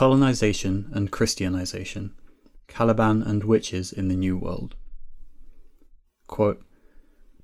Colonization and Christianization, Caliban and Witches in the New World. Quote,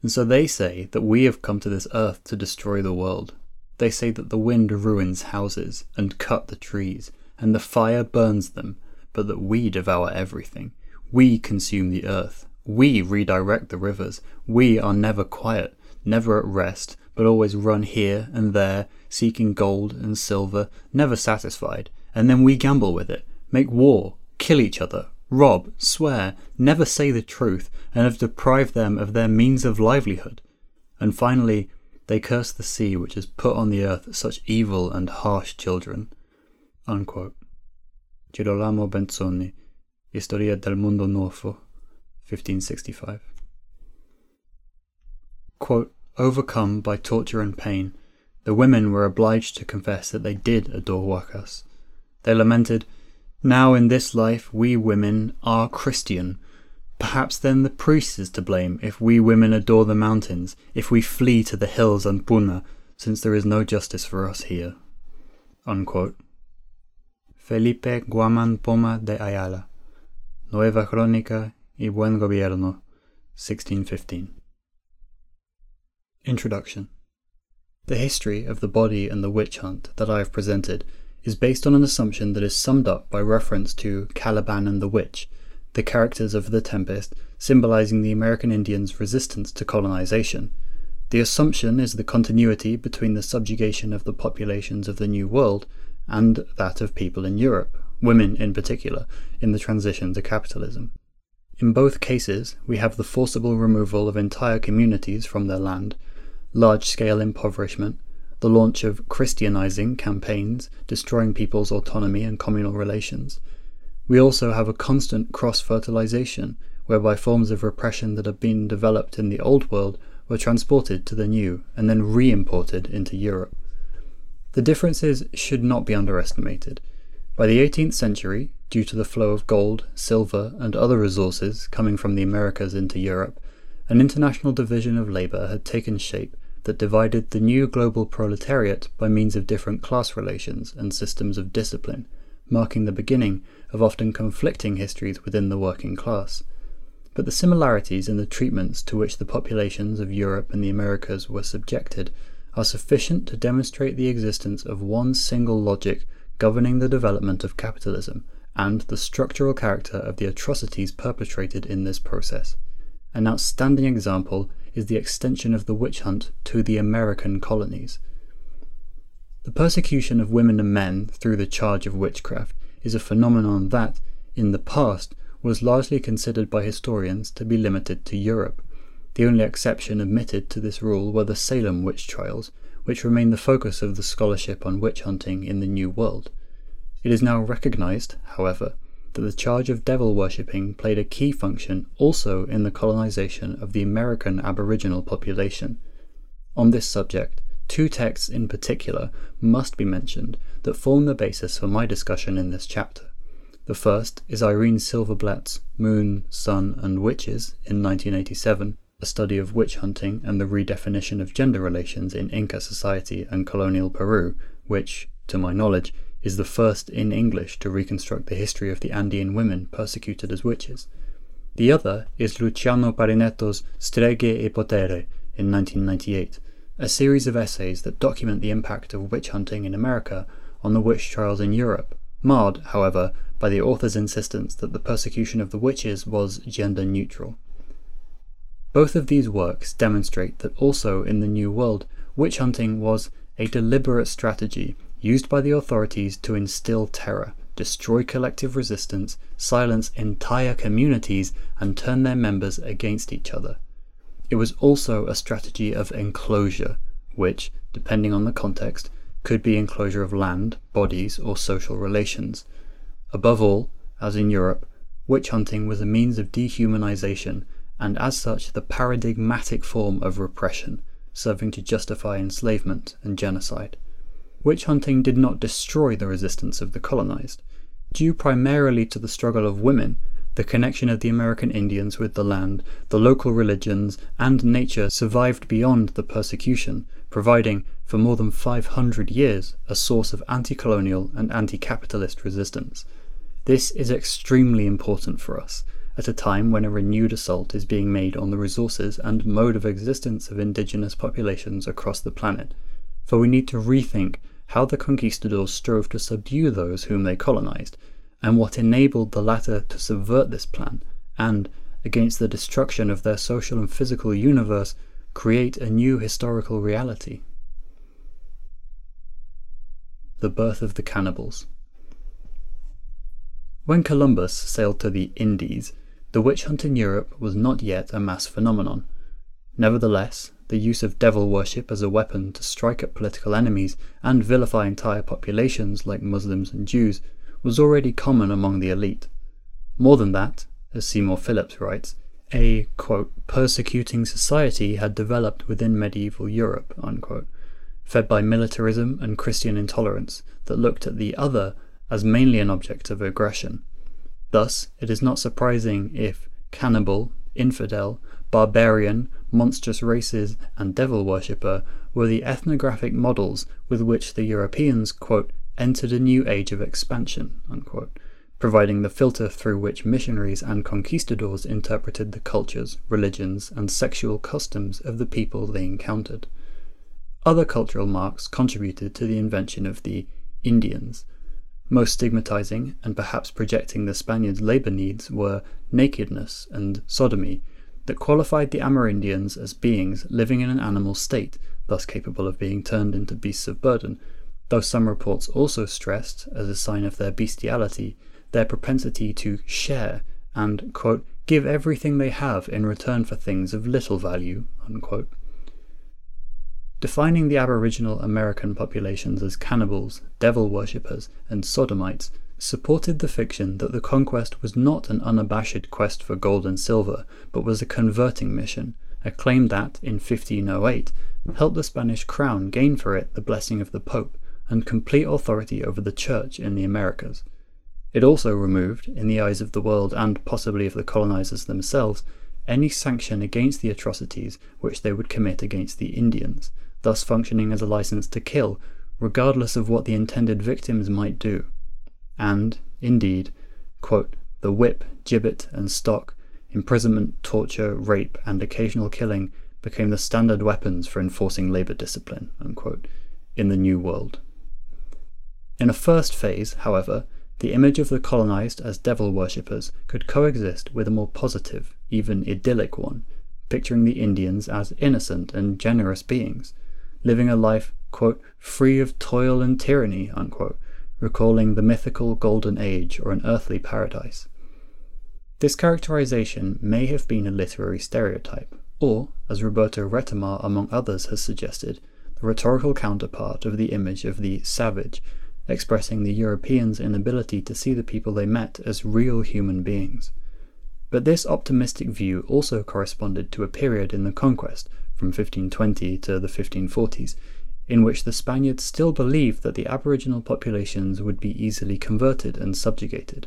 "And so they say that we have come to this earth to destroy the world. They say that the wind ruins houses and cut the trees, and the fire burns them, but that we devour everything. We consume the earth. We redirect the rivers. We are never quiet, never at rest, but always run here and there, seeking gold and silver, never satisfied. And then we gamble with it, make war, kill each other, rob, swear, never say the truth, and have deprived them of their means of livelihood. And finally, they curse the sea which has put on the earth such evil and harsh children." Unquote. Girolamo Benzoni, Historia del Mundo Nuovo, 1565. Quote, "Overcome by torture and pain, the women were obliged to confess that they did adore Huacas. They lamented, 'Now in this life we women are Christian. Perhaps then the priest is to blame if we women adore the mountains, if we flee to the hills and puna, since there is no justice for us here.'" Unquote. Felipe Guaman Poma de Ayala, Nueva Crónica y Buen Gobierno, 1615. Introduction. The history of the body and the witch hunt that I have presented is based on an assumption that is summed up by reference to Caliban and the Witch, the characters of The Tempest, symbolizing the American Indians' resistance to colonization. The assumption is the continuity between the subjugation of the populations of the New World and that of people in Europe, women in particular, in the transition to capitalism. In both cases, we have the forcible removal of entire communities from their land, large-scale impoverishment, the launch of Christianizing campaigns, destroying people's autonomy and communal relations. We also have a constant cross-fertilization, whereby forms of repression that have been developed in the Old World were transported to the New and then re-imported into Europe. The differences should not be underestimated. By the 18th century, due to the flow of gold, silver, and other resources coming from the Americas into Europe, an international division of labour had taken shape that divided the new global proletariat by means of different class relations and systems of discipline, marking the beginning of often conflicting histories within the working class. But the similarities in the treatments to which the populations of Europe and the Americas were subjected are sufficient to demonstrate the existence of one single logic governing the development of capitalism and the structural character of the atrocities perpetrated in this process. An outstanding example is the extension of the witch hunt to the American colonies. The persecution of women and men through the charge of witchcraft is a phenomenon that, in the past, was largely considered by historians to be limited to Europe. The only exception admitted to this rule were the Salem witch trials, which remain the focus of the scholarship on witch hunting in the New World. It is now recognized, however, that the charge of devil worshipping played a key function also in the colonization of the American Aboriginal population. On this subject, two texts in particular must be mentioned that form the basis for my discussion in this chapter. The first is Irene Silverblatt's Moon, Sun and Witches in 1987, a study of witch hunting and the redefinition of gender relations in Inca society and colonial Peru, which, to my knowledge, is the first in English to reconstruct the history of the Andean women persecuted as witches. The other is Luciano Parinetto's Streghe e Potere in 1998, a series of essays that document the impact of witch hunting in America on the witch trials in Europe, marred, however, by the author's insistence that the persecution of the witches was gender neutral. Both of these works demonstrate that also in the New World, witch hunting was a deliberate strategy used by the authorities to instill terror, destroy collective resistance, silence entire communities, and turn their members against each other. It was also a strategy of enclosure, which, depending on the context, could be enclosure of land, bodies, or social relations. Above all, as in Europe, witch hunting was a means of dehumanization, and as such the paradigmatic form of repression, serving to justify enslavement and genocide. Witch hunting did not destroy the resistance of the colonized. Due primarily to the struggle of women, the connection of the American Indians with the land, the local religions, and nature survived beyond the persecution, providing, for more than 500 years a source of anti-colonial and anti-capitalist resistance. This is extremely important for us, at a time when a renewed assault is being made on the resources and mode of existence of indigenous populations across the planet, for we need to rethink how the conquistadors strove to subdue those whom they colonized, and what enabled the latter to subvert this plan, and, against the destruction of their social and physical universe, create a new historical reality. The birth of the cannibals. When Columbus sailed to the Indies, the witch hunt in Europe was not yet a mass phenomenon. Nevertheless, the use of devil worship as a weapon to strike at political enemies and vilify entire populations like Muslims and Jews was already common among the elite. More than that, as Seymour Phillips writes, a, quote, persecuting society had developed within medieval Europe, unquote, fed by militarism and Christian intolerance that looked at the other as mainly an object of aggression. Thus, it is not surprising if cannibal, infidel, barbarian, monstrous races, and devil worshipper were the ethnographic models with which the Europeans, quote, entered a new age of expansion, unquote, providing the filter through which missionaries and conquistadors interpreted the cultures, religions, and sexual customs of the people they encountered. Other cultural marks contributed to the invention of the Indians. Most stigmatizing, and perhaps projecting the Spaniards' labor needs, were nakedness and sodomy, that qualified the Amerindians as beings living in an animal state, thus capable of being turned into beasts of burden, though some reports also stressed, as a sign of their bestiality, their propensity to share and, quote, give everything they have in return for things of little value, unquote. Defining the Aboriginal American populations as cannibals, devil worshippers, and sodomites supported the fiction that the conquest was not an unabashed quest for gold and silver, but was a converting mission, a claim that, in 1508, helped the Spanish crown gain for it the blessing of the Pope and complete authority over the Church in the Americas. It also removed, in the eyes of the world and possibly of the colonizers themselves, any sanction against the atrocities which they would commit against the Indians, thus functioning as a license to kill, regardless of what the intended victims might do. And, indeed, quote, the whip, gibbet, and stock, imprisonment, torture, rape, and occasional killing became the standard weapons for enforcing labor discipline, unquote, in the New World. In a first phase, however, the image of the colonized as devil worshippers could coexist with a more positive, even idyllic one, picturing the Indians as innocent and generous beings, living a life, quote, free of toil and tyranny, unquote, recalling the mythical golden age or an earthly paradise. This characterization may have been a literary stereotype, or, as Roberto Retamar among others has suggested, the rhetorical counterpart of the image of the savage, expressing the Europeans' inability to see the people they met as real human beings. But this optimistic view also corresponded to a period in the conquest, from 1520 to the 1540s, in which the Spaniards still believed that the Aboriginal populations would be easily converted and subjugated.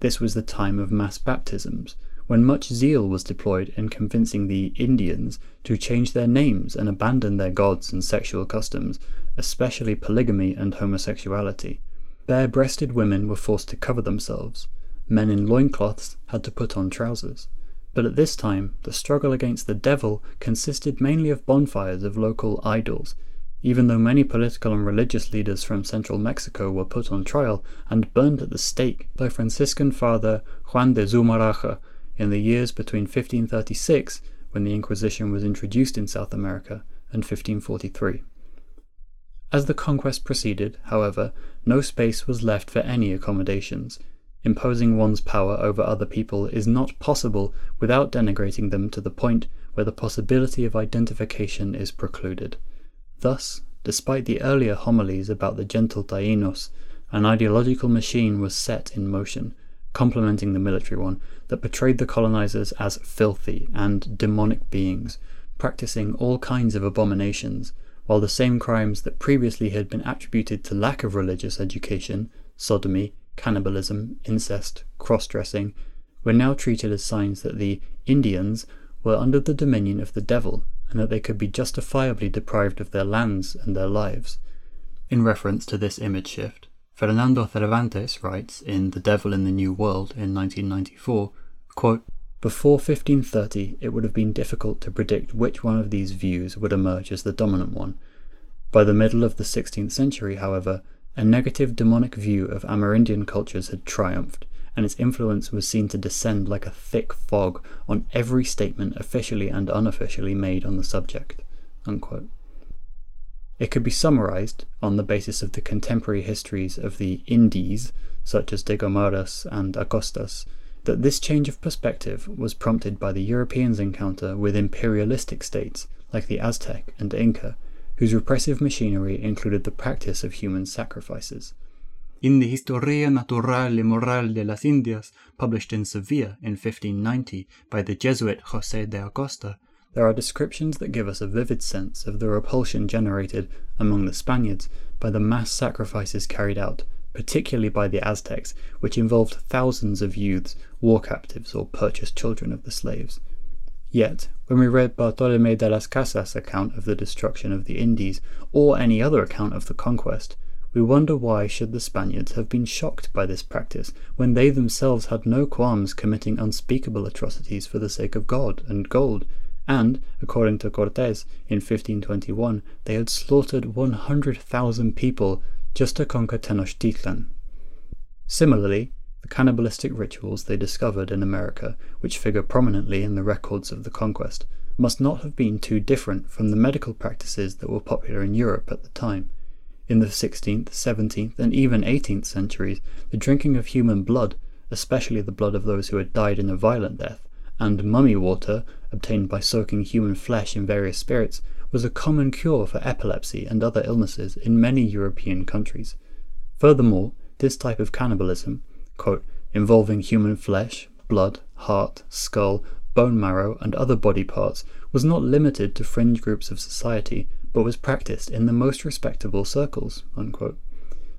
This was the time of mass baptisms, when much zeal was deployed in convincing the Indians to change their names and abandon their gods and sexual customs, especially polygamy and homosexuality. Bare-breasted women were forced to cover themselves. Men in loincloths had to put on trousers. But at this time, the struggle against the devil consisted mainly of bonfires of local idols, even though many political and religious leaders from central Mexico were put on trial and burned at the stake by Franciscan Father Juan de Zumarraga in the years between 1536, when the Inquisition was introduced in South America, and 1543. As the conquest proceeded, however, no space was left for any accommodations. Imposing one's power over other people is not possible without denigrating them to the point where the possibility of identification is precluded. Thus, despite the earlier homilies about the gentle Tainos, an ideological machine was set in motion, complementing the military one, that portrayed the colonizers as filthy and demonic beings, practicing all kinds of abominations, while the same crimes that previously had been attributed to lack of religious education, sodomy, cannibalism, incest, cross-dressing, were now treated as signs that the Indians were under the dominion of the devil and that they could be justifiably deprived of their lands and their lives. In reference to this image shift, Fernando Cervantes writes in The Devil in the New World in 1994, quote, "Before 1530 it would have been difficult to predict which one of these views would emerge as the dominant one. By the middle of the 16th century, however, a negative demonic view of Amerindian cultures had triumphed, and its influence was seen to descend like a thick fog on every statement officially and unofficially made on the subject." Unquote. It could be summarized on the basis of the contemporary histories of the Indies, such as de Gomara's and Acosta's, that this change of perspective was prompted by the Europeans' encounter with imperialistic states like the Aztec and Inca, whose repressive machinery included the practice of human sacrifices. In the Historia Natural y Moral de las Indias, published in Seville in 1590 by the Jesuit José de Acosta, there are descriptions that give us a vivid sense of the repulsion generated among the Spaniards by the mass sacrifices carried out, particularly by the Aztecs, which involved thousands of youths, war captives or purchased children of the slaves. Yet, when we read Bartolomé de las Casas' account of the destruction of the Indies, or any other account of the conquest, we wonder why should the Spaniards have been shocked by this practice, when they themselves had no qualms committing unspeakable atrocities for the sake of God and gold, and, according to Cortés, in 1521, they had slaughtered 100,000 people just to conquer Tenochtitlan. Similarly, the cannibalistic rituals they discovered in America, which figure prominently in the records of the conquest, must not have been too different from the medical practices that were popular in Europe at the time. In the 16th, 17th, and even 18th centuries, the drinking of human blood, especially the blood of those who had died in a violent death, and mummy water, obtained by soaking human flesh in various spirits, was a common cure for epilepsy and other illnesses in many European countries. Furthermore, this type of cannibalism, quote, "involving human flesh, blood, heart, skull, bone marrow, and other body parts, was not limited to fringe groups of society, but was practiced in the most respectable circles." Unquote.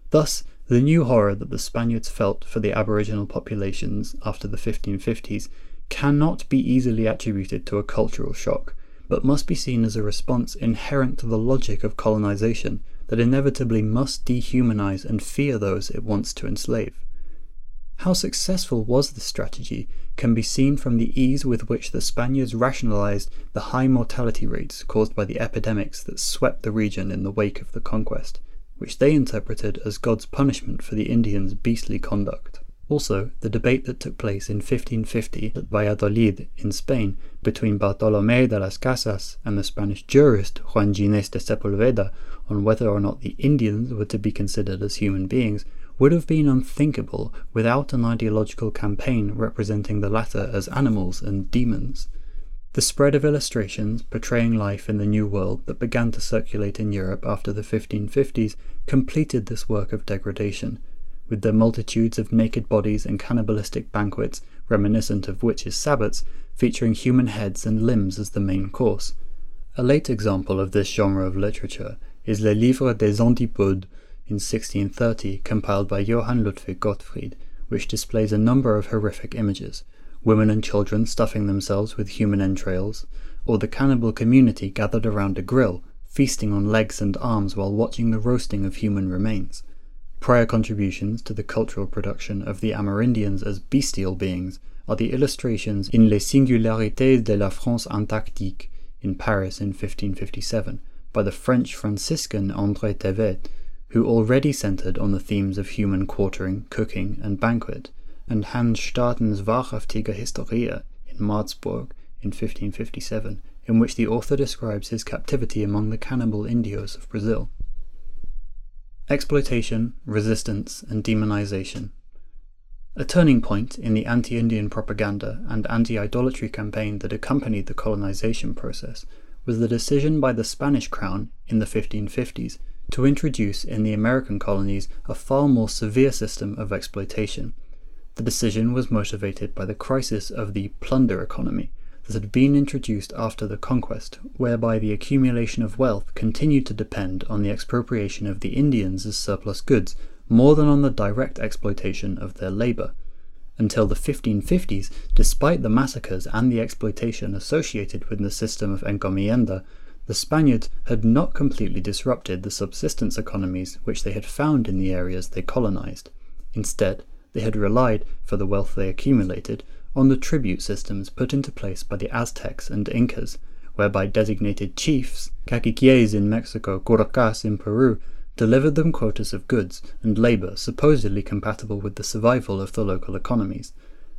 Thus, the new horror that the Spaniards felt for the Aboriginal populations after the 1550s cannot be easily attributed to a cultural shock, but must be seen as a response inherent to the logic of colonization that inevitably must dehumanize and fear those it wants to enslave. How successful was this strategy can be seen from the ease with which the Spaniards rationalized the high mortality rates caused by the epidemics that swept the region in the wake of the conquest, which they interpreted as God's punishment for the Indians' beastly conduct. Also, the debate that took place in 1550 at Valladolid in Spain between Bartolomé de las Casas and the Spanish jurist Juan Ginés de Sepúlveda on whether or not the Indians were to be considered as human beings would have been unthinkable without an ideological campaign representing the latter as animals and demons. The spread of illustrations portraying life in the New World that began to circulate in Europe after the 1550s completed this work of degradation, with their multitudes of naked bodies and cannibalistic banquets, reminiscent of witches' sabbats, featuring human heads and limbs as the main course. A late example of this genre of literature is Le Livre des Antipodes, in 1630, compiled by Johann Ludwig Gottfried, which displays a number of horrific images, women and children stuffing themselves with human entrails, or the cannibal community gathered around a grill, feasting on legs and arms while watching the roasting of human remains. Prior contributions to the cultural production of the Amerindians as bestial beings are the illustrations in Les Singularités de la France Antarctique in Paris in 1557 by the French Franciscan André Thevet, who already centered on the themes of human quartering, cooking, and banquet, and Hans Staden's Wahrhaftige Historia in Marburg in 1557, in which the author describes his captivity among the cannibal Indios of Brazil. Exploitation, resistance, and demonization. A turning point in the anti-Indian propaganda and anti-idolatry campaign that accompanied the colonization process was the decision by the Spanish crown in the 1550s to introduce in the American colonies a far more severe system of exploitation. The decision was motivated by the crisis of the plunder economy that had been introduced after the conquest, whereby the accumulation of wealth continued to depend on the expropriation of the Indians as surplus goods more than on the direct exploitation of their labor. until the 1550s, despite the massacres and the exploitation associated with the system of encomienda, the Spaniards had not completely disrupted the subsistence economies which they had found in the areas they colonized. Instead, they had relied, for the wealth they accumulated, on the tribute systems put into place by the Aztecs and Incas, whereby designated chiefs, caciques in Mexico, curacas in Peru, delivered them quotas of goods and labor supposedly compatible with the survival of the local economies.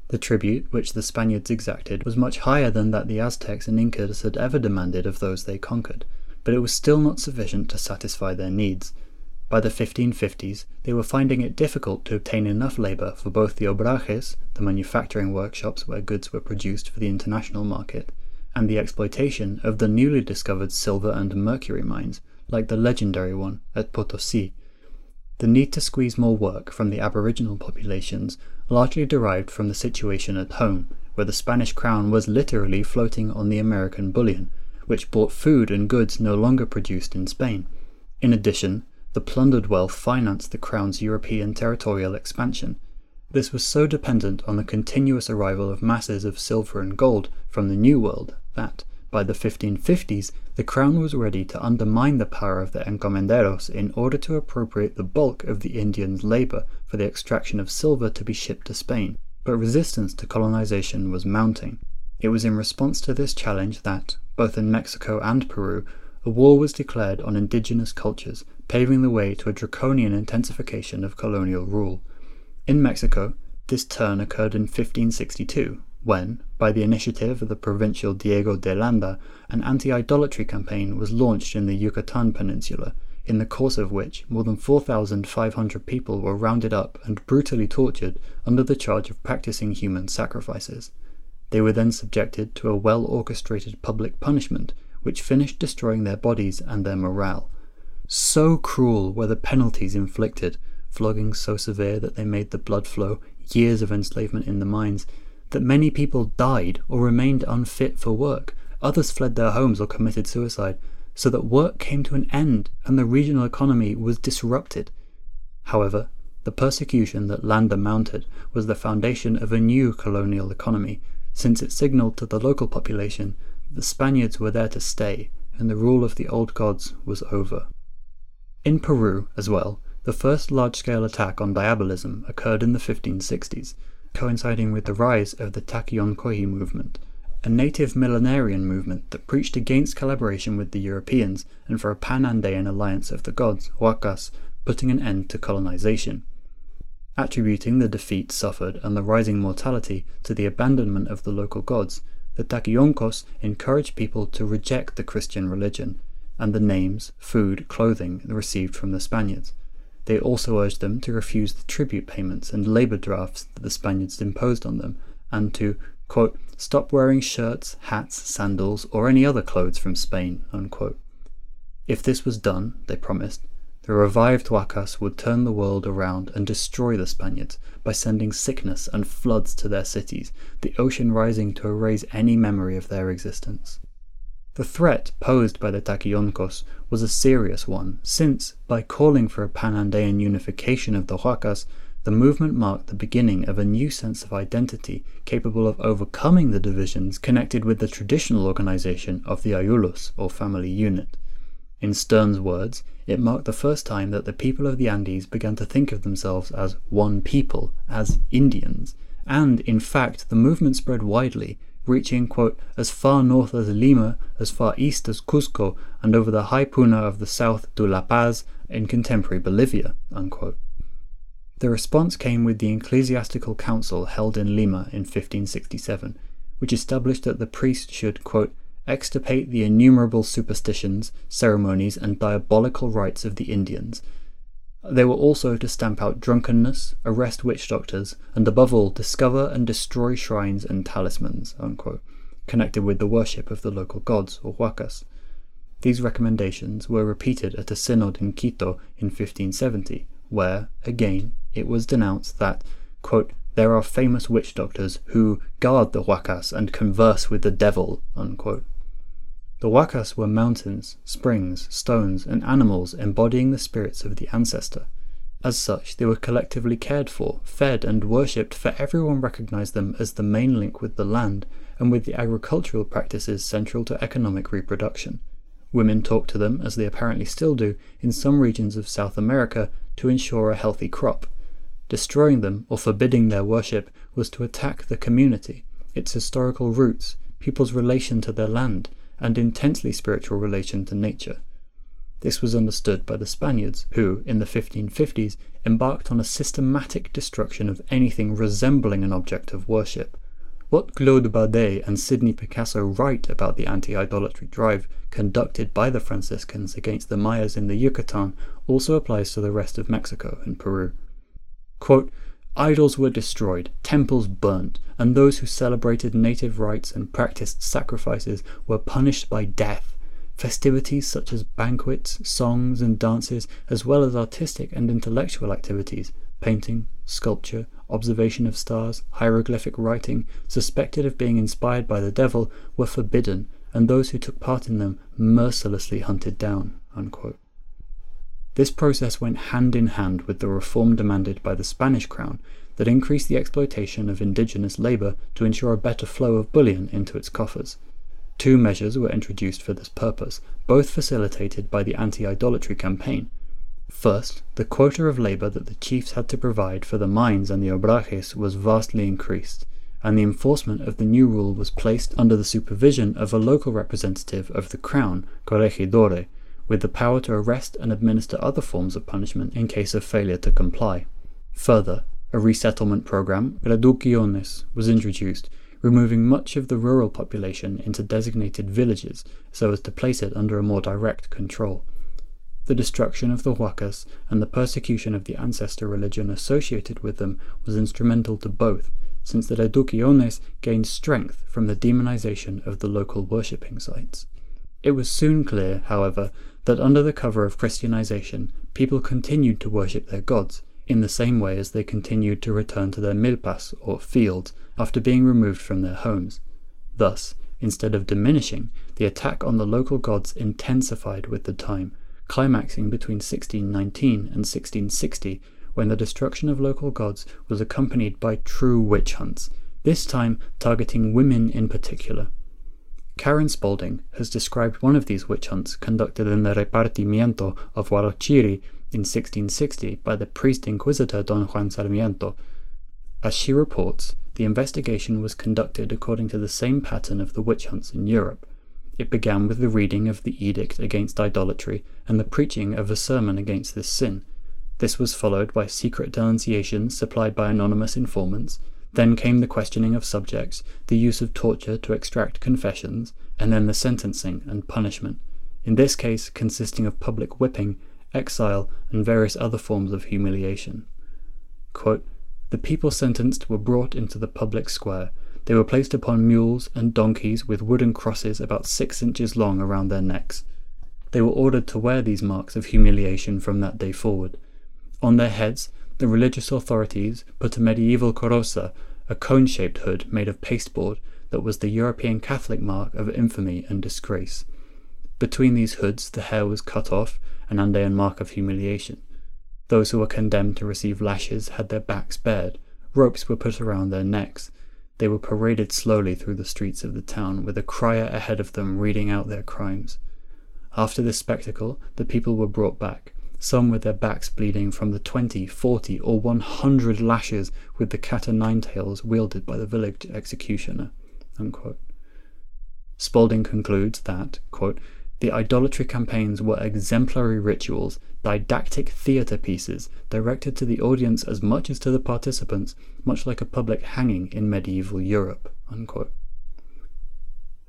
The tribute which the Spaniards exacted was much higher than that the Aztecs and Incas had ever demanded of those they conquered, but it was still not sufficient to satisfy their needs. By the 1550s, they were finding it difficult to obtain enough labour for both the obrajes, the manufacturing workshops where goods were produced for the international market, and the exploitation of the newly discovered silver and mercury mines, like the legendary one at Potosi. The need to squeeze more work from the aboriginal populations largely derived from the situation at home, where the Spanish crown was literally floating on the American bullion, which bought food and goods no longer produced in Spain. In addition, the plundered wealth financed the crown's European territorial expansion. This was so dependent on the continuous arrival of masses of silver and gold from the New World that, by the 1550s, the crown was ready to undermine the power of the encomenderos in order to appropriate the bulk of the Indians' labour for the extraction of silver to be shipped to Spain, but resistance to colonization was mounting. It was in response to this challenge that, both in Mexico and Peru, a war was declared on indigenous cultures, paving the way to a draconian intensification of colonial rule. In Mexico, this turn occurred in 1562, when, by the initiative of the provincial Diego de Landa, an anti-idolatry campaign was launched in the Yucatan Peninsula, in the course of which more than 4,500 people were rounded up and brutally tortured under the charge of practicing human sacrifices. They were then subjected to a well-orchestrated public punishment, which finished destroying their bodies and their morale. So cruel were the penalties inflicted, floggings so severe that they made the blood flow, years of enslavement in the mines, that many people died or remained unfit for work, others fled their homes or committed suicide, so that work came to an end and the regional economy was disrupted. However, the persecution that Landa mounted was the foundation of a new colonial economy, since it signalled to the local population the Spaniards were there to stay, and the rule of the old gods was over. In Peru, as well, the first large-scale attack on diabolism occurred in the 1560s, coinciding with the rise of the Taki Onqoy movement, a native millenarian movement that preached against collaboration with the Europeans and for a pan-Andean alliance of the gods, Huacas, putting an end to colonization. Attributing the defeat suffered and the rising mortality to the abandonment of the local gods, the Taki Onqos encouraged people to reject the Christian religion, and the names, food, clothing received from the Spaniards. They also urged them to refuse the tribute payments and labour drafts that the Spaniards imposed on them, and to, quote, stop wearing shirts, hats, sandals, or any other clothes from Spain, unquote. If this was done, they promised, the revived Huacas would turn the world around and destroy the Spaniards by sending sickness and floods to their cities, the ocean rising to erase any memory of their existence. The threat posed by the Taki Onqos was a serious one, since, by calling for a pan-Andean unification of the Huacas, the movement marked the beginning of a new sense of identity capable of overcoming the divisions connected with the traditional organisation of the Ayulos, or family unit. In Stern's words, it marked the first time that the people of the Andes began to think of themselves as one people, as Indians, and, in fact, the movement spread widely, reaching, quote, as far north as Lima, as far east as Cusco, and over the high Puna of the south to La Paz in contemporary Bolivia, unquote. The response came with the ecclesiastical council held in Lima in 1567, which established that the priest should, quote, extirpate the innumerable superstitions, ceremonies, and diabolical rites of the Indians. They were also to stamp out drunkenness, arrest witch doctors, and above all, discover and destroy shrines and talismans, unquote, connected with the worship of the local gods, or Huacas. These recommendations were repeated at a synod in Quito in 1570, where, again, it was denounced that, quote, there are famous witch doctors who guard the Huacas and converse with the devil, unquote. The Huacas were mountains, springs, stones, and animals embodying the spirits of the ancestor. As such, they were collectively cared for, fed and worshipped, for everyone recognized them as the main link with the land and with the agricultural practices central to economic reproduction. Women talked to them, as they apparently still do in some regions of South America, to ensure a healthy crop. Destroying them, or forbidding their worship, was to attack the community, its historical roots, people's relation to their land, and intensely spiritual relation to nature. This was understood by the Spaniards, who, in the 1550s, embarked on a systematic destruction of anything resembling an object of worship. What Claude Bardet and Sidney Picasso write about the anti-idolatry drive conducted by the Franciscans against the Mayas in the Yucatan also applies to the rest of Mexico and Peru. Quote, "Idols were destroyed, temples burnt, and those who celebrated native rites and practiced sacrifices were punished by death. Festivities such as banquets, songs and dances, as well as artistic and intellectual activities, painting, sculpture, observation of stars, hieroglyphic writing, suspected of being inspired by the devil, were forbidden, and those who took part in them mercilessly hunted down." Unquote. This process went hand in hand with the reform demanded by the Spanish crown that increased the exploitation of indigenous labour to ensure a better flow of bullion into its coffers. Two measures were introduced for this purpose, both facilitated by the anti-idolatry campaign. First, the quota of labour that the chiefs had to provide for the mines and the obrajes was vastly increased, and the enforcement of the new rule was placed under the supervision of a local representative of the crown, corregidore, with the power to arrest and administer other forms of punishment in case of failure to comply. Further, a resettlement programme, reducciones, was introduced, removing much of the rural population into designated villages so as to place it under a more direct control. The destruction of the Huacas and the persecution of the ancestor religion associated with them was instrumental to both, since the Reducciones gained strength from the demonization of the local worshipping sites. It was soon clear, however, that under the cover of Christianization, people continued to worship their gods, in the same way as they continued to return to their milpas, or fields, after being removed from their homes. Thus, instead of diminishing, the attack on the local gods intensified with the time, climaxing between 1619 and 1660, when the destruction of local gods was accompanied by true witch hunts, this time targeting women in particular. Karen Spalding has described one of these witch hunts conducted in the Repartimiento of Huarochiri in 1660 by the priest-inquisitor Don Juan Sarmiento. As she reports, the investigation was conducted according to the same pattern of the witch hunts in Europe. It began with the reading of the edict against idolatry and the preaching of a sermon against this sin. This was followed by secret denunciations supplied by anonymous informants. Then came the questioning of subjects, the use of torture to extract confessions, and then the sentencing and punishment, in this case consisting of public whipping, exile, and various other forms of humiliation. Quote, "The people sentenced were brought into the public square. They were placed upon mules and donkeys with wooden crosses about 6 inches long around their necks. They were ordered to wear these marks of humiliation from that day forward. On their heads, the religious authorities put a medieval coroza, a cone-shaped hood made of pasteboard that was the European Catholic mark of infamy and disgrace. Between these hoods the hair was cut off, an Andean mark of humiliation. Those who were condemned to receive lashes had their backs bared, ropes were put around their necks. They were paraded slowly through the streets of the town, with a crier ahead of them reading out their crimes. After this spectacle, the people were brought back, some with their backs bleeding from the 20, 40 or 100 lashes with the cat-o'-nine-tails wielded by the village executioner." Unquote. Spalding concludes that, quote, "The idolatry campaigns were exemplary rituals, didactic theatre pieces, directed to the audience as much as to the participants, much like a public hanging in medieval Europe." Unquote.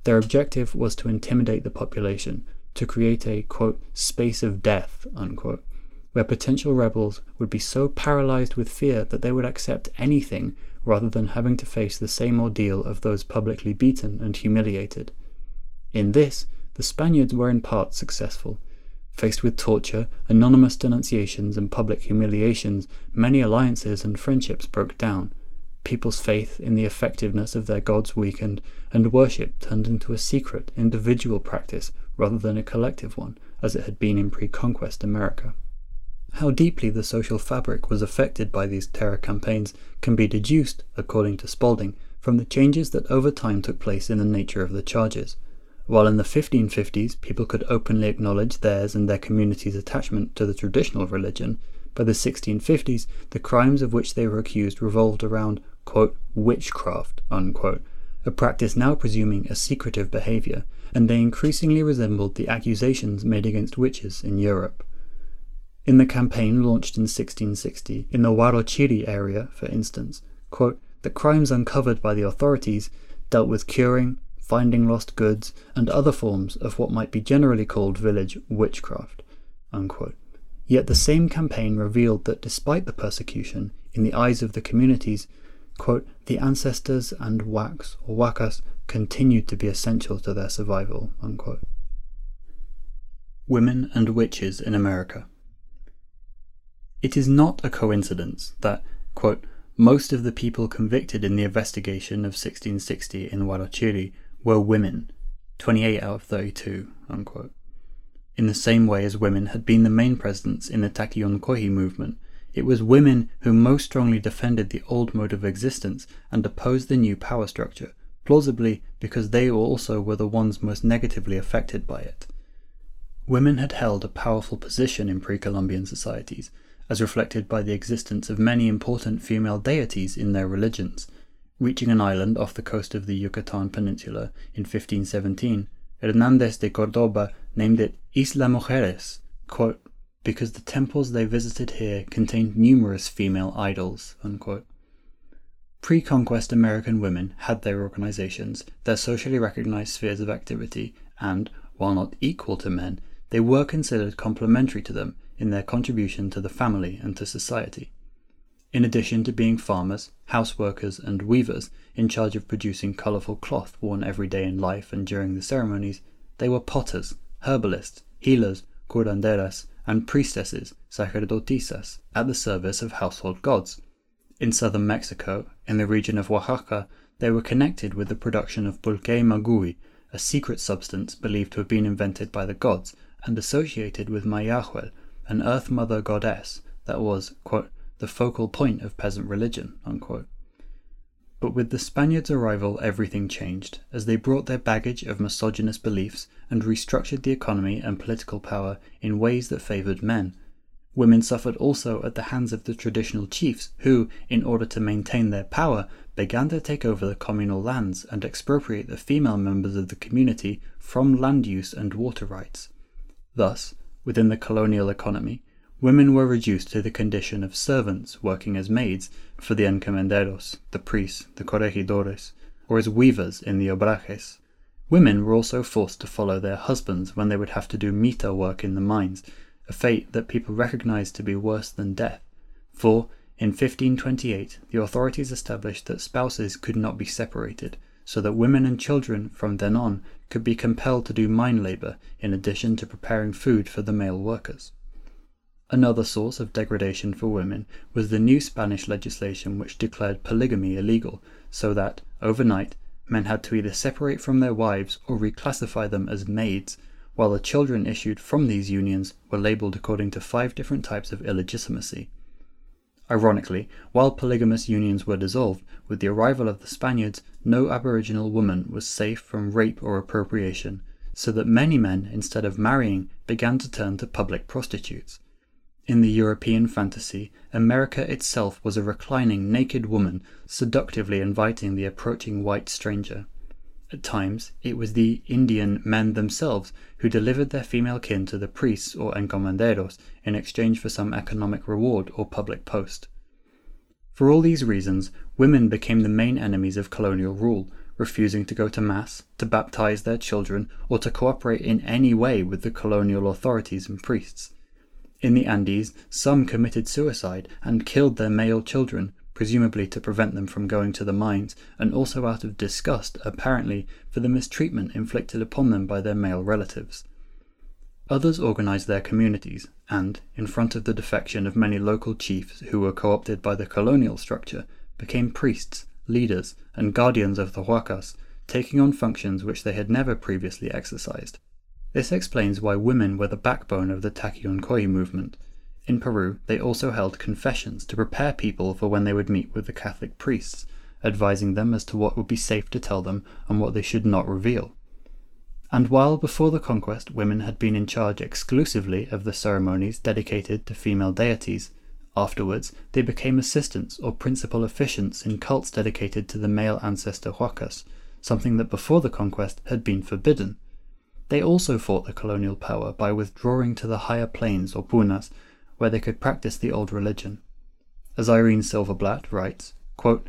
Their objective was to intimidate the population, to create a, quote, "space of death," unquote, where potential rebels would be so paralysed with fear that they would accept anything rather than having to face the same ordeal of those publicly beaten and humiliated. In this, the Spaniards were in part successful. Faced with torture, anonymous denunciations and public humiliations, many alliances and friendships broke down. People's faith in the effectiveness of their gods weakened, and worship turned into a secret, individual practice rather than a collective one, as it had been in pre-conquest America. How deeply the social fabric was affected by these terror campaigns can be deduced, according to Spalding, from the changes that over time took place in the nature of the charges. While in the 1550s people could openly acknowledge theirs and their community's attachment to the traditional religion, by the 1650s the crimes of which they were accused revolved around, quote, witchcraft, unquote, a practice now presuming a secretive behaviour, and they increasingly resembled the accusations made against witches in Europe. In the campaign launched in 1660, in the Huarochiri area, for instance, quote, the crimes uncovered by the authorities dealt with curing, finding lost goods, and other forms of what might be generally called village witchcraft, unquote. Yet the same campaign revealed that despite the persecution, in the eyes of the communities, quote, the ancestors and Huacs or Huacas continued to be essential to their survival, unquote. Women and witches in America. It is not a coincidence that, quote, most of the people convicted in the investigation of 1660 in Huarochiri were women, 28 out of 32, unquote. In the same way as women had been the main presence in the Taki Onqoy movement, it was women who most strongly defended the old mode of existence and opposed the new power structure, plausibly because they also were the ones most negatively affected by it. Women had held a powerful position in pre-Columbian societies, as reflected by the existence of many important female deities in their religions, reaching an island off the coast of the Yucatan Peninsula in 1517. Hernandez de Cordoba named it Isla Mujeres, quote, because the temples they visited here contained numerous female idols, unquote. Pre-conquest American women had their organizations, their socially recognized spheres of activity, and, while not equal to men, they were considered complementary to them in their contribution to the family and to society. In addition to being farmers, house workers and weavers in charge of producing colourful cloth worn every day in life and during the ceremonies, they were potters, herbalists, healers, curanderas and priestesses, sacerdotisas, at the service of household gods. In southern Mexico, in the region of Oaxaca, they were connected with the production of pulque magui, a secret substance believed to have been invented by the gods and associated with Mayahuel, an earth mother goddess that was, quote, the focal point of peasant religion, unquote. But with the Spaniards' arrival everything changed, as they brought their baggage of misogynist beliefs and restructured the economy and political power in ways that favoured men. Women suffered also at the hands of the traditional chiefs who, in order to maintain their power, began to take over the communal lands and expropriate the female members of the community from land use and water rights. Thus, within the colonial economy, women were reduced to the condition of servants working as maids for the encomenderos, the priests, the corregidores, or as weavers in the obrajes. Women were also forced to follow their husbands when they would have to do mita work in the mines, a fate that people recognized to be worse than death. For, in 1528, the authorities established that spouses could not be separated, so that women and children from then on could be compelled to do mine labour in addition to preparing food for the male workers. Another source of degradation for women was the new Spanish legislation which declared polygamy illegal, so that, overnight, men had to either separate from their wives or reclassify them as maids, while the children issued from these unions were labelled according to 5 different types of illegitimacy. Ironically, while polygamous unions were dissolved, with the arrival of the Spaniards, no Aboriginal woman was safe from rape or appropriation, so that many men, instead of marrying, began to turn to public prostitutes. In the European fantasy, America itself was a reclining naked woman, seductively inviting the approaching white stranger. At times, it was the Indian men themselves who delivered their female kin to the priests or encomenderos in exchange for some economic reward or public post. For all these reasons, women became the main enemies of colonial rule, refusing to go to mass, to baptize their children, or to cooperate in any way with the colonial authorities and priests. In the Andes, some committed suicide and killed their male children, presumably to prevent them from going to the mines, and also out of disgust, apparently, for the mistreatment inflicted upon them by their male relatives. Others organised their communities, and, in front of the defection of many local chiefs who were co-opted by the colonial structure, became priests, leaders, and guardians of the Huacas, taking on functions which they had never previously exercised. This explains why women were the backbone of the Taki Onqoy movement. In Peru, they also held confessions to prepare people for when they would meet with the Catholic priests, advising them as to what would be safe to tell them and what they should not reveal. And while before the conquest women had been in charge exclusively of the ceremonies dedicated to female deities, afterwards they became assistants or principal officiants in cults dedicated to the male ancestor Huacas, something that before the conquest had been forbidden. They also fought the colonial power by withdrawing to the higher plains or punas, where they could practice the old religion. As Irene Silverblatt writes, quote,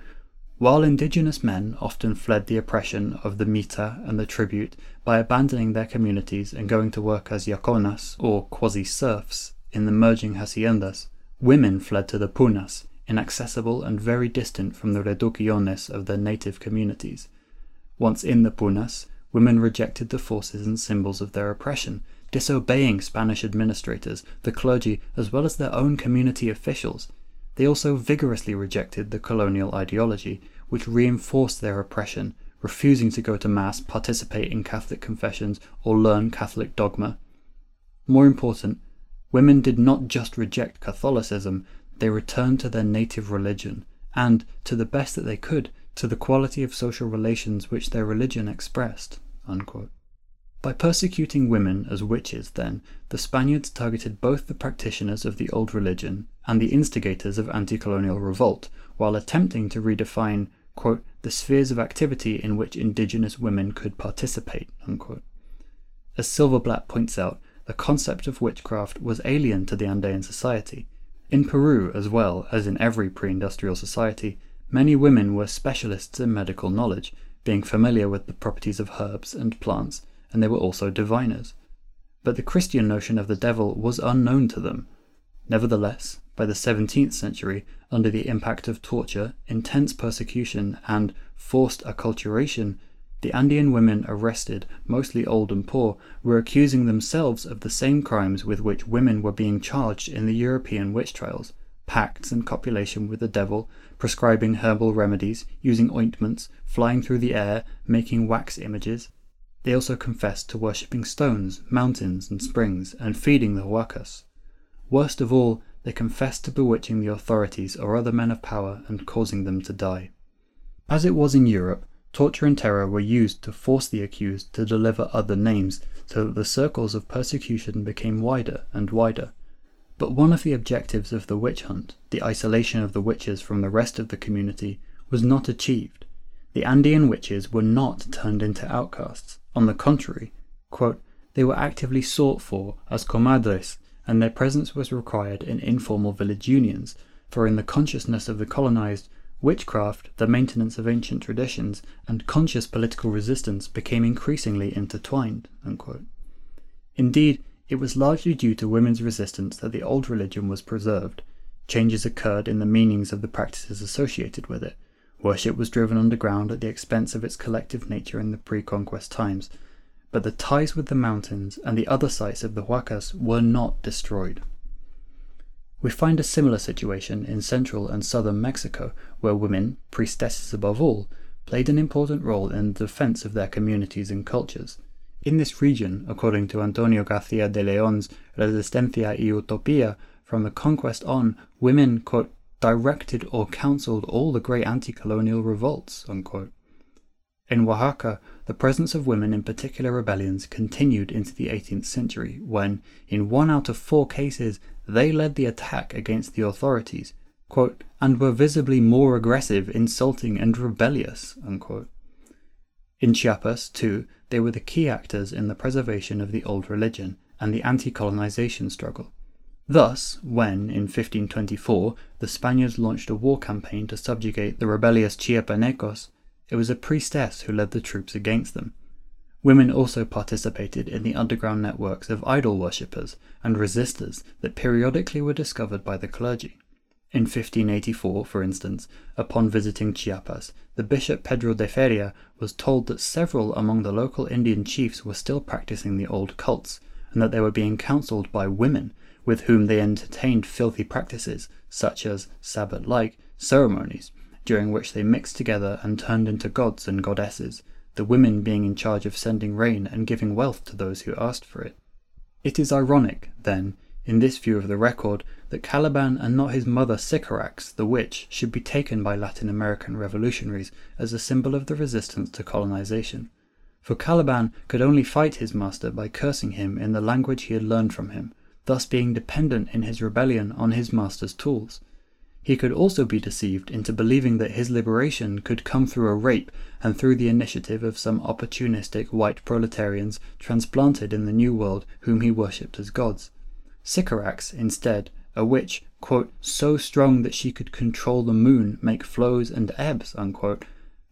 "While indigenous men often fled the oppression of the mita and the tribute by abandoning their communities and going to work as yaconas, or quasi-serfs, in the merging haciendas, women fled to the punas, inaccessible and very distant from the reducciones of their native communities. Once in the punas, women rejected the forces and symbols of their oppression, disobeying Spanish administrators, the clergy, as well as their own community officials. They also vigorously rejected the colonial ideology, which reinforced their oppression, refusing to go to mass, participate in Catholic confessions, or learn Catholic dogma. More important, women did not just reject Catholicism, they returned to their native religion, and, to the best that they could, to the quality of social relations which their religion expressed." Unquote. By persecuting women as witches, then, the Spaniards targeted both the practitioners of the old religion and the instigators of anti-colonial revolt, while attempting to redefine, quote, "the spheres of activity in which indigenous women could participate." Unquote. As Silverblatt points out, the concept of witchcraft was alien to the Andean society. In Peru, as well as in every pre-industrial society, many women were specialists in medical knowledge, being familiar with the properties of herbs and plants, and they were also diviners. But the Christian notion of the devil was unknown to them. Nevertheless, by the 17th century, under the impact of torture, intense persecution, and forced acculturation, the Andean women arrested, mostly old and poor, were accusing themselves of the same crimes with which women were being charged in the European witch trials: pacts and copulation with the devil, prescribing herbal remedies, using ointments, flying through the air, making wax images. They also confessed to worshipping stones, mountains, and springs, and feeding the Huacas. Worst of all, they confessed to bewitching the authorities or other men of power and causing them to die. As it was in Europe, torture and terror were used to force the accused to deliver other names, so that the circles of persecution became wider and wider. But one of the objectives of the witch hunt, the isolation of the witches from the rest of the community, was not achieved. The Andean witches were not turned into outcasts. On the contrary, quote, "they were actively sought for as comadres, and their presence was required in informal village unions, for in the consciousness of the colonized, witchcraft, the maintenance of ancient traditions, and conscious political resistance became increasingly intertwined." Unquote. Indeed, it was largely due to women's resistance that the old religion was preserved. Changes occurred in the meanings of the practices associated with it. Worship was driven underground at the expense of its collective nature in the pre-conquest times, but the ties with the mountains and the other sites of the Huacas were not destroyed. We find a similar situation in central and southern Mexico, where women, priestesses above all, played an important role in the defense of their communities and cultures. In this region, according to Antonio García de León's Resistencia y Utopía, from the conquest on, women, quote, "directed or counseled all the great anti-colonial revolts." Unquote. In Oaxaca, the presence of women in particular rebellions continued into the 18th century, when, in 1 out of 4 cases, they led the attack against the authorities, quote, "and were visibly more aggressive, insulting, and rebellious." Unquote. In Chiapas, too, they were the key actors in the preservation of the old religion and the anti-colonization struggle. Thus, when, in 1524, the Spaniards launched a war campaign to subjugate the rebellious Chiapanecos, it was a priestess who led the troops against them. Women also participated in the underground networks of idol worshippers and resistors that periodically were discovered by the clergy. In 1584, for instance, upon visiting Chiapas, the Bishop Pedro de Feria was told that several among the local Indian chiefs were still practicing the old cults, and that they were being counseled by women, with whom they entertained filthy practices, such as Sabbat-like ceremonies, during which they mixed together and turned into gods and goddesses, the women being in charge of sending rain and giving wealth to those who asked for it. It is ironic, then, in this view of the record, that Caliban and not his mother Sycorax, the witch, should be taken by Latin American revolutionaries as a symbol of the resistance to colonization, for Caliban could only fight his master by cursing him in the language he had learned from him, thus being dependent in his rebellion on his master's tools. He could also be deceived into believing that his liberation could come through a rape and through the initiative of some opportunistic white proletarians transplanted in the New World whom he worshipped as gods. Sycorax, instead, a witch, quote, so strong that she could control the moon, make flows and ebbs, unquote,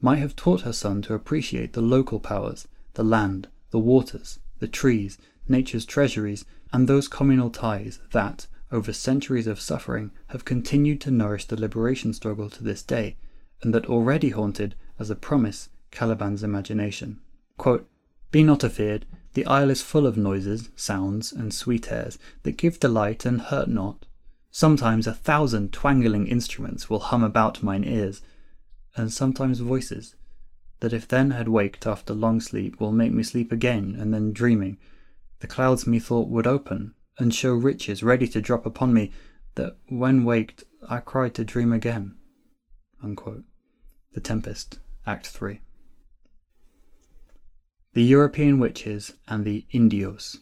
might have taught her son to appreciate the local powers, the land, the waters, the trees, nature's treasuries, and those communal ties that, over centuries of suffering, have continued to nourish the liberation struggle to this day, and that already haunted, as a promise, Caliban's imagination. Quote, be not afeard, the isle is full of noises, sounds, and sweet airs that give delight and hurt not. Sometimes 1,000 twangling instruments will hum about mine ears, and sometimes voices, that if then had waked after long sleep will make me sleep again, and then dreaming, the clouds methought would open, and show riches ready to drop upon me, that when waked I cried to dream again. Unquote. The Tempest, Act 3. The European Witches and the Indios.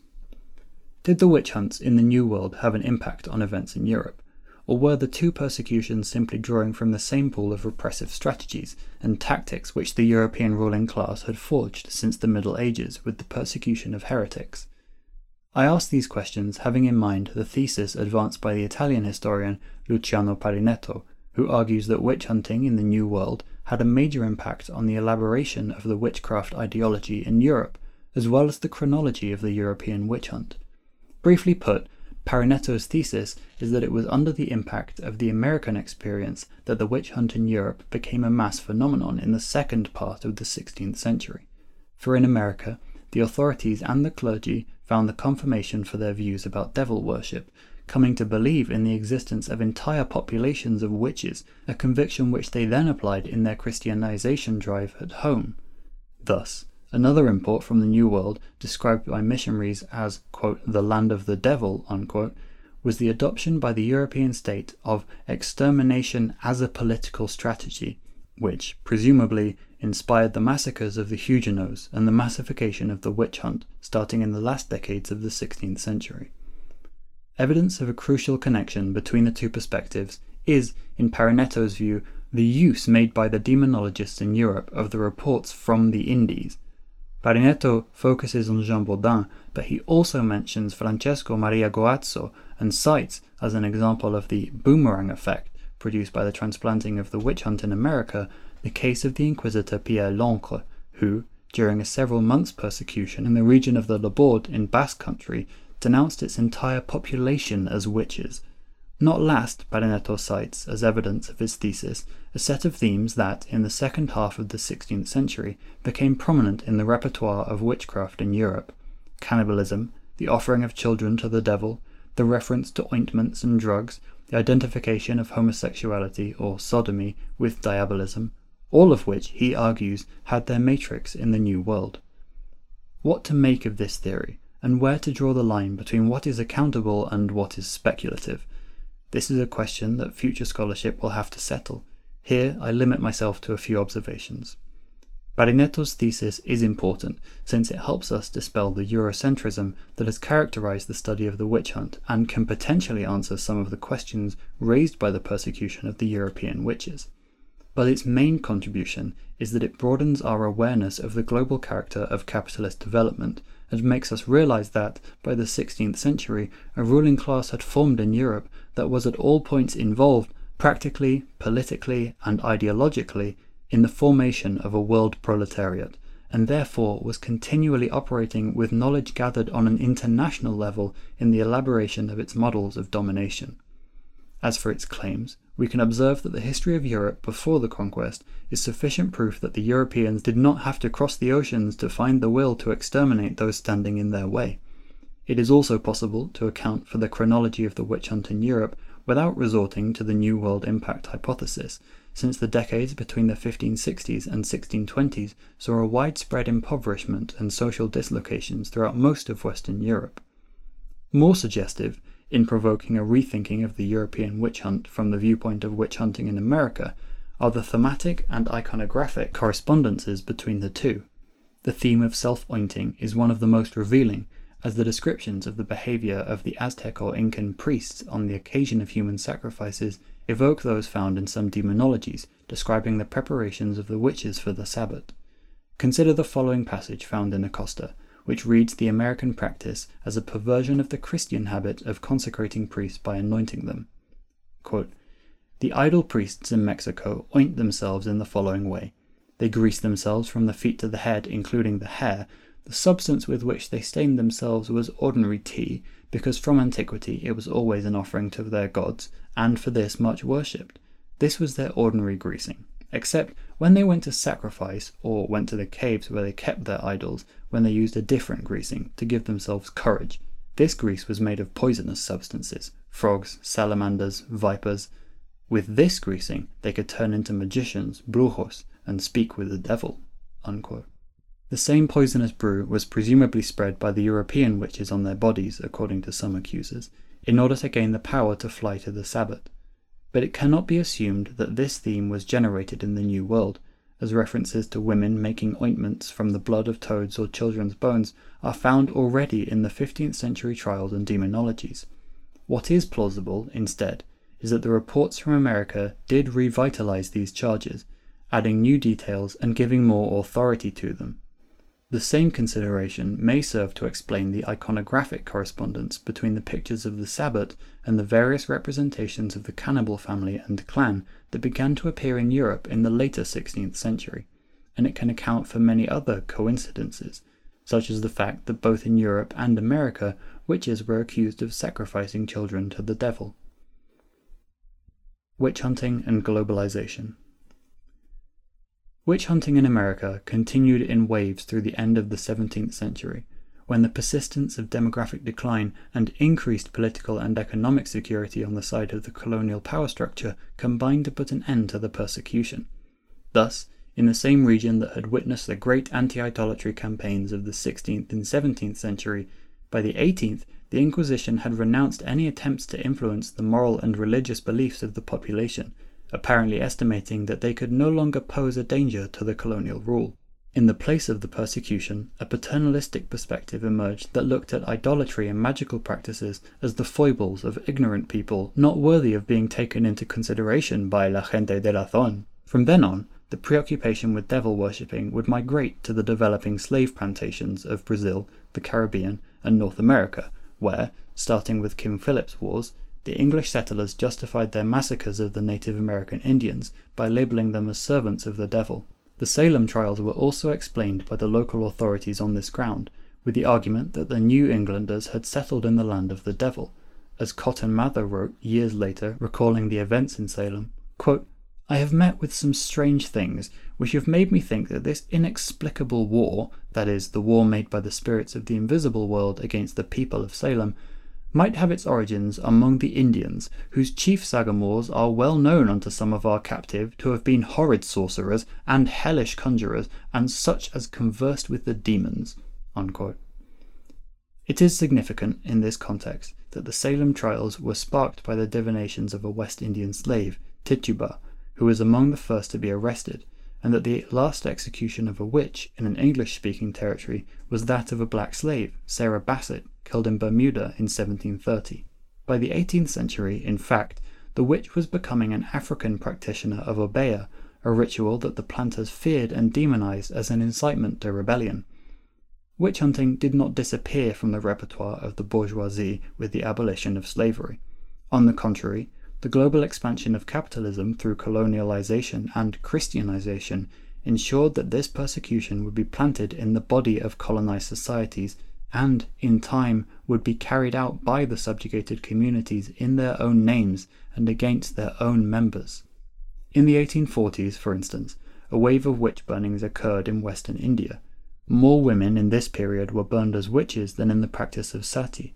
Did the witch hunts in the New World have an impact on events in Europe, or were the two persecutions simply drawing from the same pool of repressive strategies and tactics which the European ruling class had forged since the Middle Ages with the persecution of heretics? I ask these questions having in mind the thesis advanced by the Italian historian Luciano Parinetto, who argues that witch hunting in the New World had a major impact on the elaboration of the witchcraft ideology in Europe, as well as the chronology of the European witch hunt. Briefly put, Parinetto's thesis is that it was under the impact of the American experience that the witch hunt in Europe became a mass phenomenon in the second part of the 16th century. For in America, the authorities and the clergy found the confirmation for their views about devil worship, coming to believe in the existence of entire populations of witches, a conviction which they then applied in their Christianization drive at home. Thus, another import from the New World, described by missionaries as, quote, the land of the devil, unquote, was the adoption by the European state of extermination as a political strategy, which, presumably, inspired the massacres of the Huguenots and the massification of the witch hunt starting in the last decades of the 16th century. Evidence of a crucial connection between the two perspectives is, in Parinetto's view, the use made by the demonologists in Europe of the reports from the Indies. Parinetto focuses on Jean Baudin, but he also mentions Francesco Maria Goazzo and cites, as an example of the boomerang effect produced by the transplanting of the witch hunt in America, the case of the Inquisitor Pierre L'Encre, who, during a several months' persecution in the region of the Laborde in Basque Country, denounced its entire population as witches. Not last, Parinetto cites, as evidence of his thesis, a set of themes that, in the second half of the 16th century, became prominent in the repertoire of witchcraft in Europe: cannibalism, the offering of children to the devil, the reference to ointments and drugs, the identification of homosexuality or sodomy with diabolism, all of which, he argues, had their matrix in the New World. What to make of this theory, and where to draw the line between what is accountable and what is speculative? This is a question that future scholarship will have to settle. Here I limit myself to a few observations. Parinetto's thesis is important, since it helps us dispel the Eurocentrism that has characterized the study of the witch hunt and can potentially answer some of the questions raised by the persecution of the European witches. But its main contribution is that it broadens our awareness of the global character of capitalist development and makes us realize that, by the 16th century, a ruling class had formed in Europe that was at all points involved, practically, politically, and ideologically, in the formation of a world proletariat, and therefore was continually operating with knowledge gathered on an international level in the elaboration of its models of domination. As for its claims, we can observe that the history of Europe before the conquest is sufficient proof that the Europeans did not have to cross the oceans to find the will to exterminate those standing in their way. It is also possible to account for the chronology of the witch hunt in Europe without resorting to the New World impact hypothesis, since the decades between the 1560s and 1620s saw a widespread impoverishment and social dislocations throughout most of Western Europe. More suggestive in provoking a rethinking of the European witch hunt from the viewpoint of witch hunting in America are the thematic and iconographic correspondences between the two. The theme of self-ointing is one of the most revealing, as the descriptions of the behavior of the Aztec or Incan priests on the occasion of human sacrifices evoke those found in some demonologies describing the preparations of the witches for the Sabbat. Consider the following passage found in Acosta, which reads the American practice as a perversion of the Christian habit of consecrating priests by anointing them. Quote, "The idol priests in Mexico oint themselves in the following way. They grease themselves from the feet to the head, including the hair. The substance with which they stained themselves was ordinary tea, because from antiquity it was always an offering to their gods, and for this much worshipped. This was their ordinary greasing, except when they went to sacrifice, or went to the caves where they kept their idols, when they used a different greasing, to give themselves courage. This grease was made of poisonous substances, frogs, salamanders, vipers. With this greasing they could turn into magicians, brujos, and speak with the devil." Unquote. The same poisonous brew was presumably spread by the European witches on their bodies, according to some accusers, in order to gain the power to fly to the Sabbat. But it cannot be assumed that this theme was generated in the New World, as references to women making ointments from the blood of toads or children's bones are found already in the 15th century trials and demonologies. What is plausible, instead, is that the reports from America did revitalize these charges, adding new details and giving more authority to them. The same consideration may serve to explain the iconographic correspondence between the pictures of the Sabbat and the various representations of the cannibal family and clan that began to appear in Europe in the later 16th century, and it can account for many other coincidences, such as the fact that both in Europe and America witches were accused of sacrificing children to the devil. Witch hunting and globalization. Witch hunting in America continued in waves through the end of the 17th century, when the persistence of demographic decline and increased political and economic security on the side of the colonial power structure combined to put an end to the persecution. Thus, in the same region that had witnessed the great anti-idolatry campaigns of the 16th and 17th century, by the 18th, the Inquisition had renounced any attempts to influence the moral and religious beliefs of the population, apparently estimating that they could no longer pose a danger to the colonial rule. In the place of the persecution, a paternalistic perspective emerged that looked at idolatry and magical practices as the foibles of ignorant people not worthy of being taken into consideration by la gente de razón. From then on, the preoccupation with devil worshipping would migrate to the developing slave plantations of Brazil, the Caribbean, and North America, where, starting with King Philip's Wars, the English settlers justified their massacres of the Native American Indians by labelling them as servants of the devil. The Salem trials were also explained by the local authorities on this ground, with the argument that the New Englanders had settled in the land of the devil. As Cotton Mather wrote years later, recalling the events in Salem, quote, "I have met with some strange things, which have made me think that this inexplicable war, that is, the war made by the spirits of the invisible world against the people of Salem, might have its origins among the Indians, whose chief sagamores are well known unto some of our captive to have been horrid sorcerers and hellish conjurers, and such as conversed with the demons." Unquote. It is significant in this context that the Salem trials were sparked by the divinations of a West Indian slave, Tituba, who was among the first to be arrested, and that the last execution of a witch in an English-speaking territory was that of a black slave, Sarah Bassett, killed in Bermuda in 1730. By the 18th century, in fact, the witch was becoming an African practitioner of Obeah, a ritual that the planters feared and demonized as an incitement to rebellion. Witch hunting did not disappear from the repertoire of the bourgeoisie with the abolition of slavery. On the contrary, the global expansion of capitalism through colonialization and Christianization ensured that this persecution would be planted in the body of colonized societies and, in time, would be carried out by the subjugated communities in their own names and against their own members. In the 1840s, for instance, a wave of witch burnings occurred in Western India. More women in this period were burned as witches than in the practice of sati.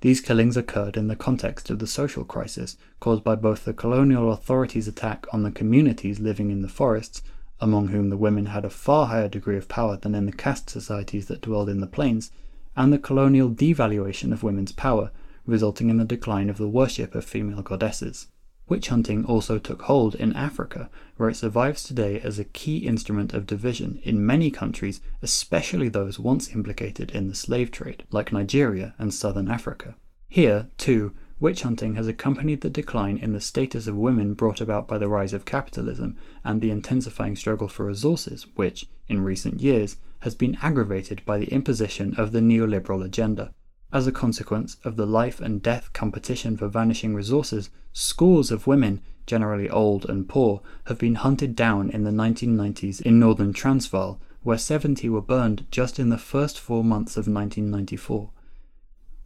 These killings occurred in the context of the social crisis caused by both the colonial authorities' attack on the communities living in the forests, among whom the women had a far higher degree of power than in the caste societies that dwelled in the plains, and the colonial devaluation of women's power, resulting in the decline of the worship of female goddesses. Witch hunting also took hold in Africa, where it survives today as a key instrument of division in many countries, especially those once implicated in the slave trade, like Nigeria and southern Africa. Here, too, witch hunting has accompanied the decline in the status of women brought about by the rise of capitalism and the intensifying struggle for resources, which, in recent years, has been aggravated by the imposition of the neoliberal agenda. As a consequence of the life and death competition for vanishing resources, scores of women, generally old and poor, have been hunted down in the 1990s in northern Transvaal, where 70 were burned just in the first 4 months of 1994.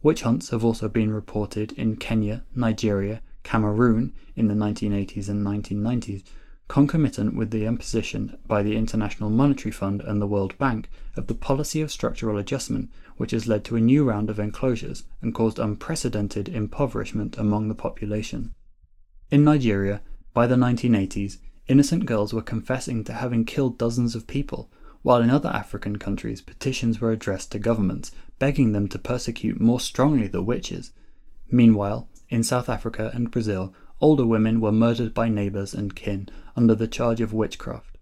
Witch hunts have also been reported in Kenya, Nigeria, Cameroon in the 1980s and 1990s, concomitant with the imposition by the International Monetary Fund and the World Bank of the policy of structural adjustment, which has led to a new round of enclosures and caused unprecedented impoverishment among the population. In Nigeria, by the 1980s, innocent girls were confessing to having killed dozens of people, while in other African countries petitions were addressed to governments, begging them to persecute more strongly the witches. Meanwhile, in South Africa and Brazil, older women were murdered by neighbours and kin under the charge of witchcraft.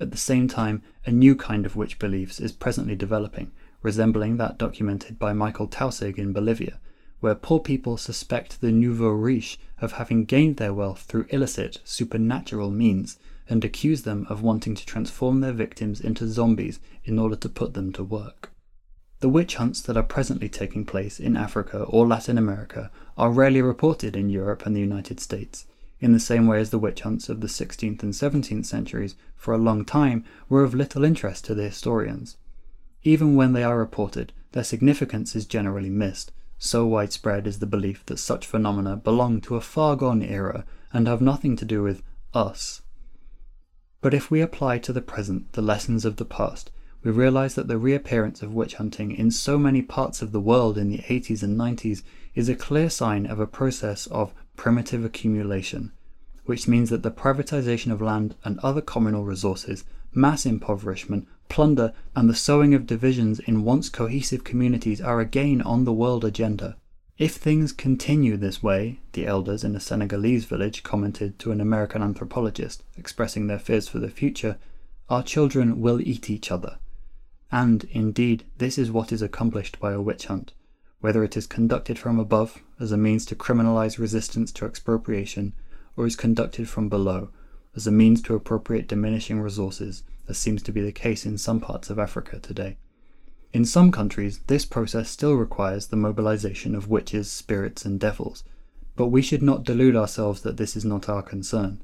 At the same time, a new kind of witch beliefs is presently developing, resembling that documented by Michael Tausig in Bolivia, where poor people suspect the nouveau riche of having gained their wealth through illicit, supernatural means, and accuse them of wanting to transform their victims into zombies in order to put them to work. The witch hunts that are presently taking place in Africa or Latin America are rarely reported in Europe and the United States, in the same way as the witch hunts of the 16th and 17th centuries for a long time were of little interest to the historians. Even when they are reported, their significance is generally missed, so widespread is the belief that such phenomena belong to a far-gone era and have nothing to do with us. But if we apply to the present the lessons of the past, we realise that the reappearance of witch hunting in so many parts of the world in the 80s and 90s is a clear sign of a process of primitive accumulation, which means that the privatisation of land and other communal resources, mass impoverishment, plunder, and the sowing of divisions in once cohesive communities are again on the world agenda. If things continue this way, the elders in a Senegalese village commented to an American anthropologist, expressing their fears for the future, our children will eat each other. And, indeed, this is what is accomplished by a witch hunt, whether it is conducted from above, as a means to criminalise resistance to expropriation, or is conducted from below, as a means to appropriate diminishing resources, as seems to be the case in some parts of Africa today. In some countries, this process still requires the mobilisation of witches, spirits and devils, but we should not delude ourselves that this is not our concern.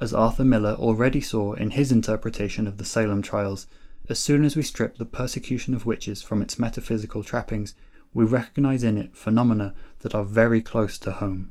As Arthur Miller already saw in his interpretation of the Salem trials, as soon as we strip the persecution of witches from its metaphysical trappings, we recognise in it phenomena that are very close to home.